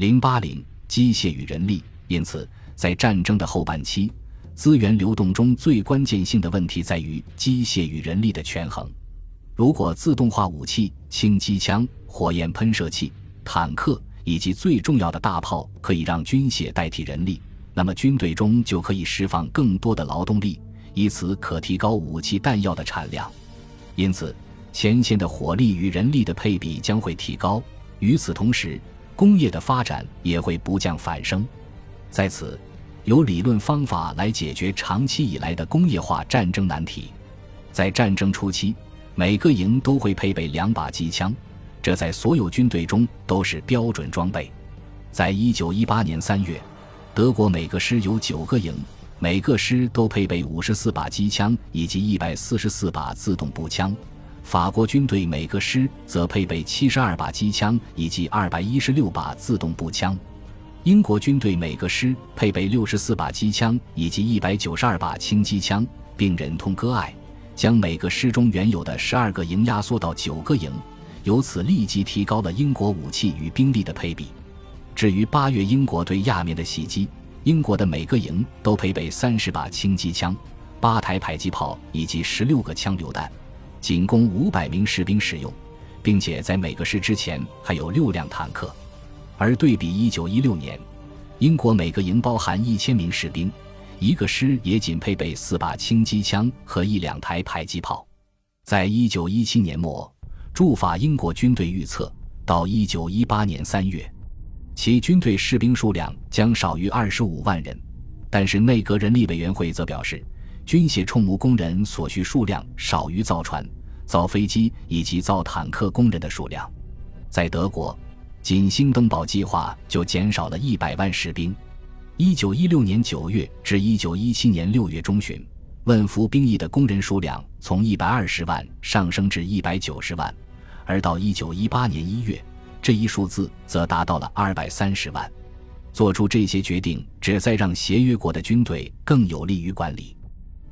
080机械与人力。因此，在战争的后半期，资源流动中最关键性的问题在于机械与人力的权衡。如果自动化武器、轻机枪、火焰喷射器、坦克以及最重要的大炮可以让军械代替人力，那么军队中就可以释放更多的劳动力，以此可提高武器弹药的产量。因此，前线的火力与人力的配比将会提高，与此同时，工业的发展也会不降反升。在此，有理论方法来解决长期以来的工业化战争难题。在战争初期，每个营都会配备2把机枪，这在所有军队中都是标准装备。在1918年3月，德国每个师有9个营，每个师都配备54把机枪以及144把自动步枪。法国军队每个师则配备72把机枪以及216把自动步枪。英国军队每个师配备64把机枪以及192把轻机枪，并忍痛割爱，将每个师中原有的12个营压缩到9个营，由此立即提高了英国武器与兵力的配比。至于8月英国对亚眠的袭击，英国的每个营都配备30把轻机枪、8台迫击炮以及16个枪榴弹，仅供500名士兵使用，并且在每个师之前还有6辆坦克。而对比1916年，英国每个营包含1000名士兵，一个师也仅配备4把轻机枪和1-2台迫击炮。在1917年末，驻法英国军队预测，到1918年3月，其军队士兵数量将少于25万人，但是内阁人力委员会则表示，军械畜牧工人所需数量少于造船、造飞机以及造坦克工人的数量。在德国，仅兴登堡计划就减少了100万士兵。1916年9月至1917年6月中旬，问服兵役的工人数量从120万上升至190万，而到1918年1月，这一数字则达到了230万。做出这些决定旨在让协约国的军队更有利于管理。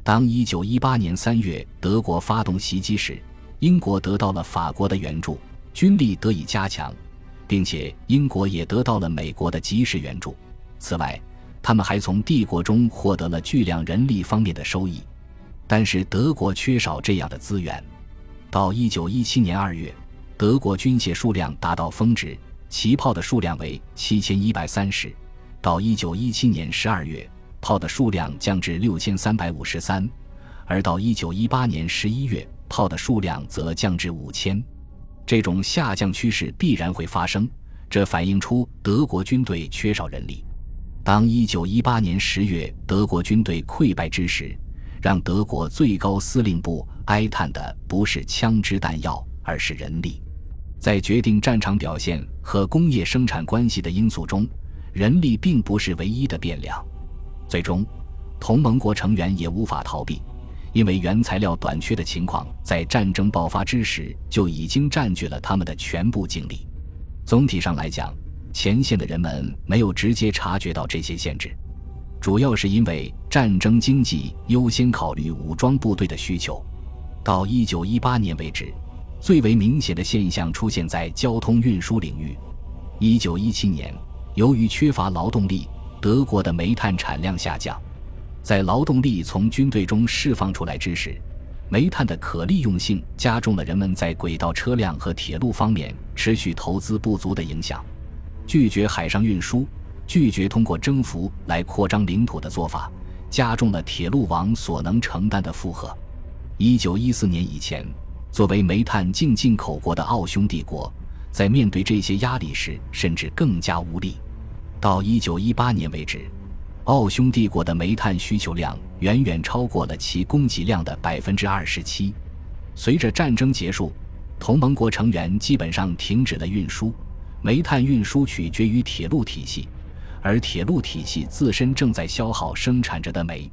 当1918年3月德国发动袭击时，英国得到了法国的援助，军力得以加强，并且英国也得到了美国的及时援助。此外，他们还从帝国中获得了巨量人力方面的收益，但是德国缺少这样的资源。到1917年2月，德国军械数量达到峰值，其炮的数量为7130。到1917年12月，炮的数量降至6353，而到1918年11月，炮的数量则降至5000。这种下降趋势必然会发生，这反映出德国军队缺少人力。当1918年10月德国军队溃败之时，让德国最高司令部哀叹的不是枪支弹药，而是人力。在决定战场表现和工业生产关系的因素中，人力并不是唯一的变量。最终，同盟国成员也无法逃避，因为原材料短缺的情况在战争爆发之时就已经占据了他们的全部精力。总体上来讲，前线的人们没有直接察觉到这些限制，主要是因为战争经济优先考虑武装部队的需求。到1918年为止，最为明显的现象出现在交通运输领域。1917年，由于缺乏劳动力，德国的煤炭产量下降。在劳动力从军队中释放出来之时，煤炭的可利用性加重了人们在轨道车辆和铁路方面持续投资不足的影响。拒绝海上运输，拒绝通过征服来扩张领土的做法，加重了铁路网所能承担的负荷。1914年以前，作为煤炭净进口国的奥匈帝国，在面对这些压力时甚至更加无力。到1918年为止，奥匈帝国的煤炭需求量远远超过了其供给量的 27%。 随着战争结束，同盟国成员基本上停止了运输，煤炭运输取决于铁路体系，而铁路体系自身正在消耗生产着的煤。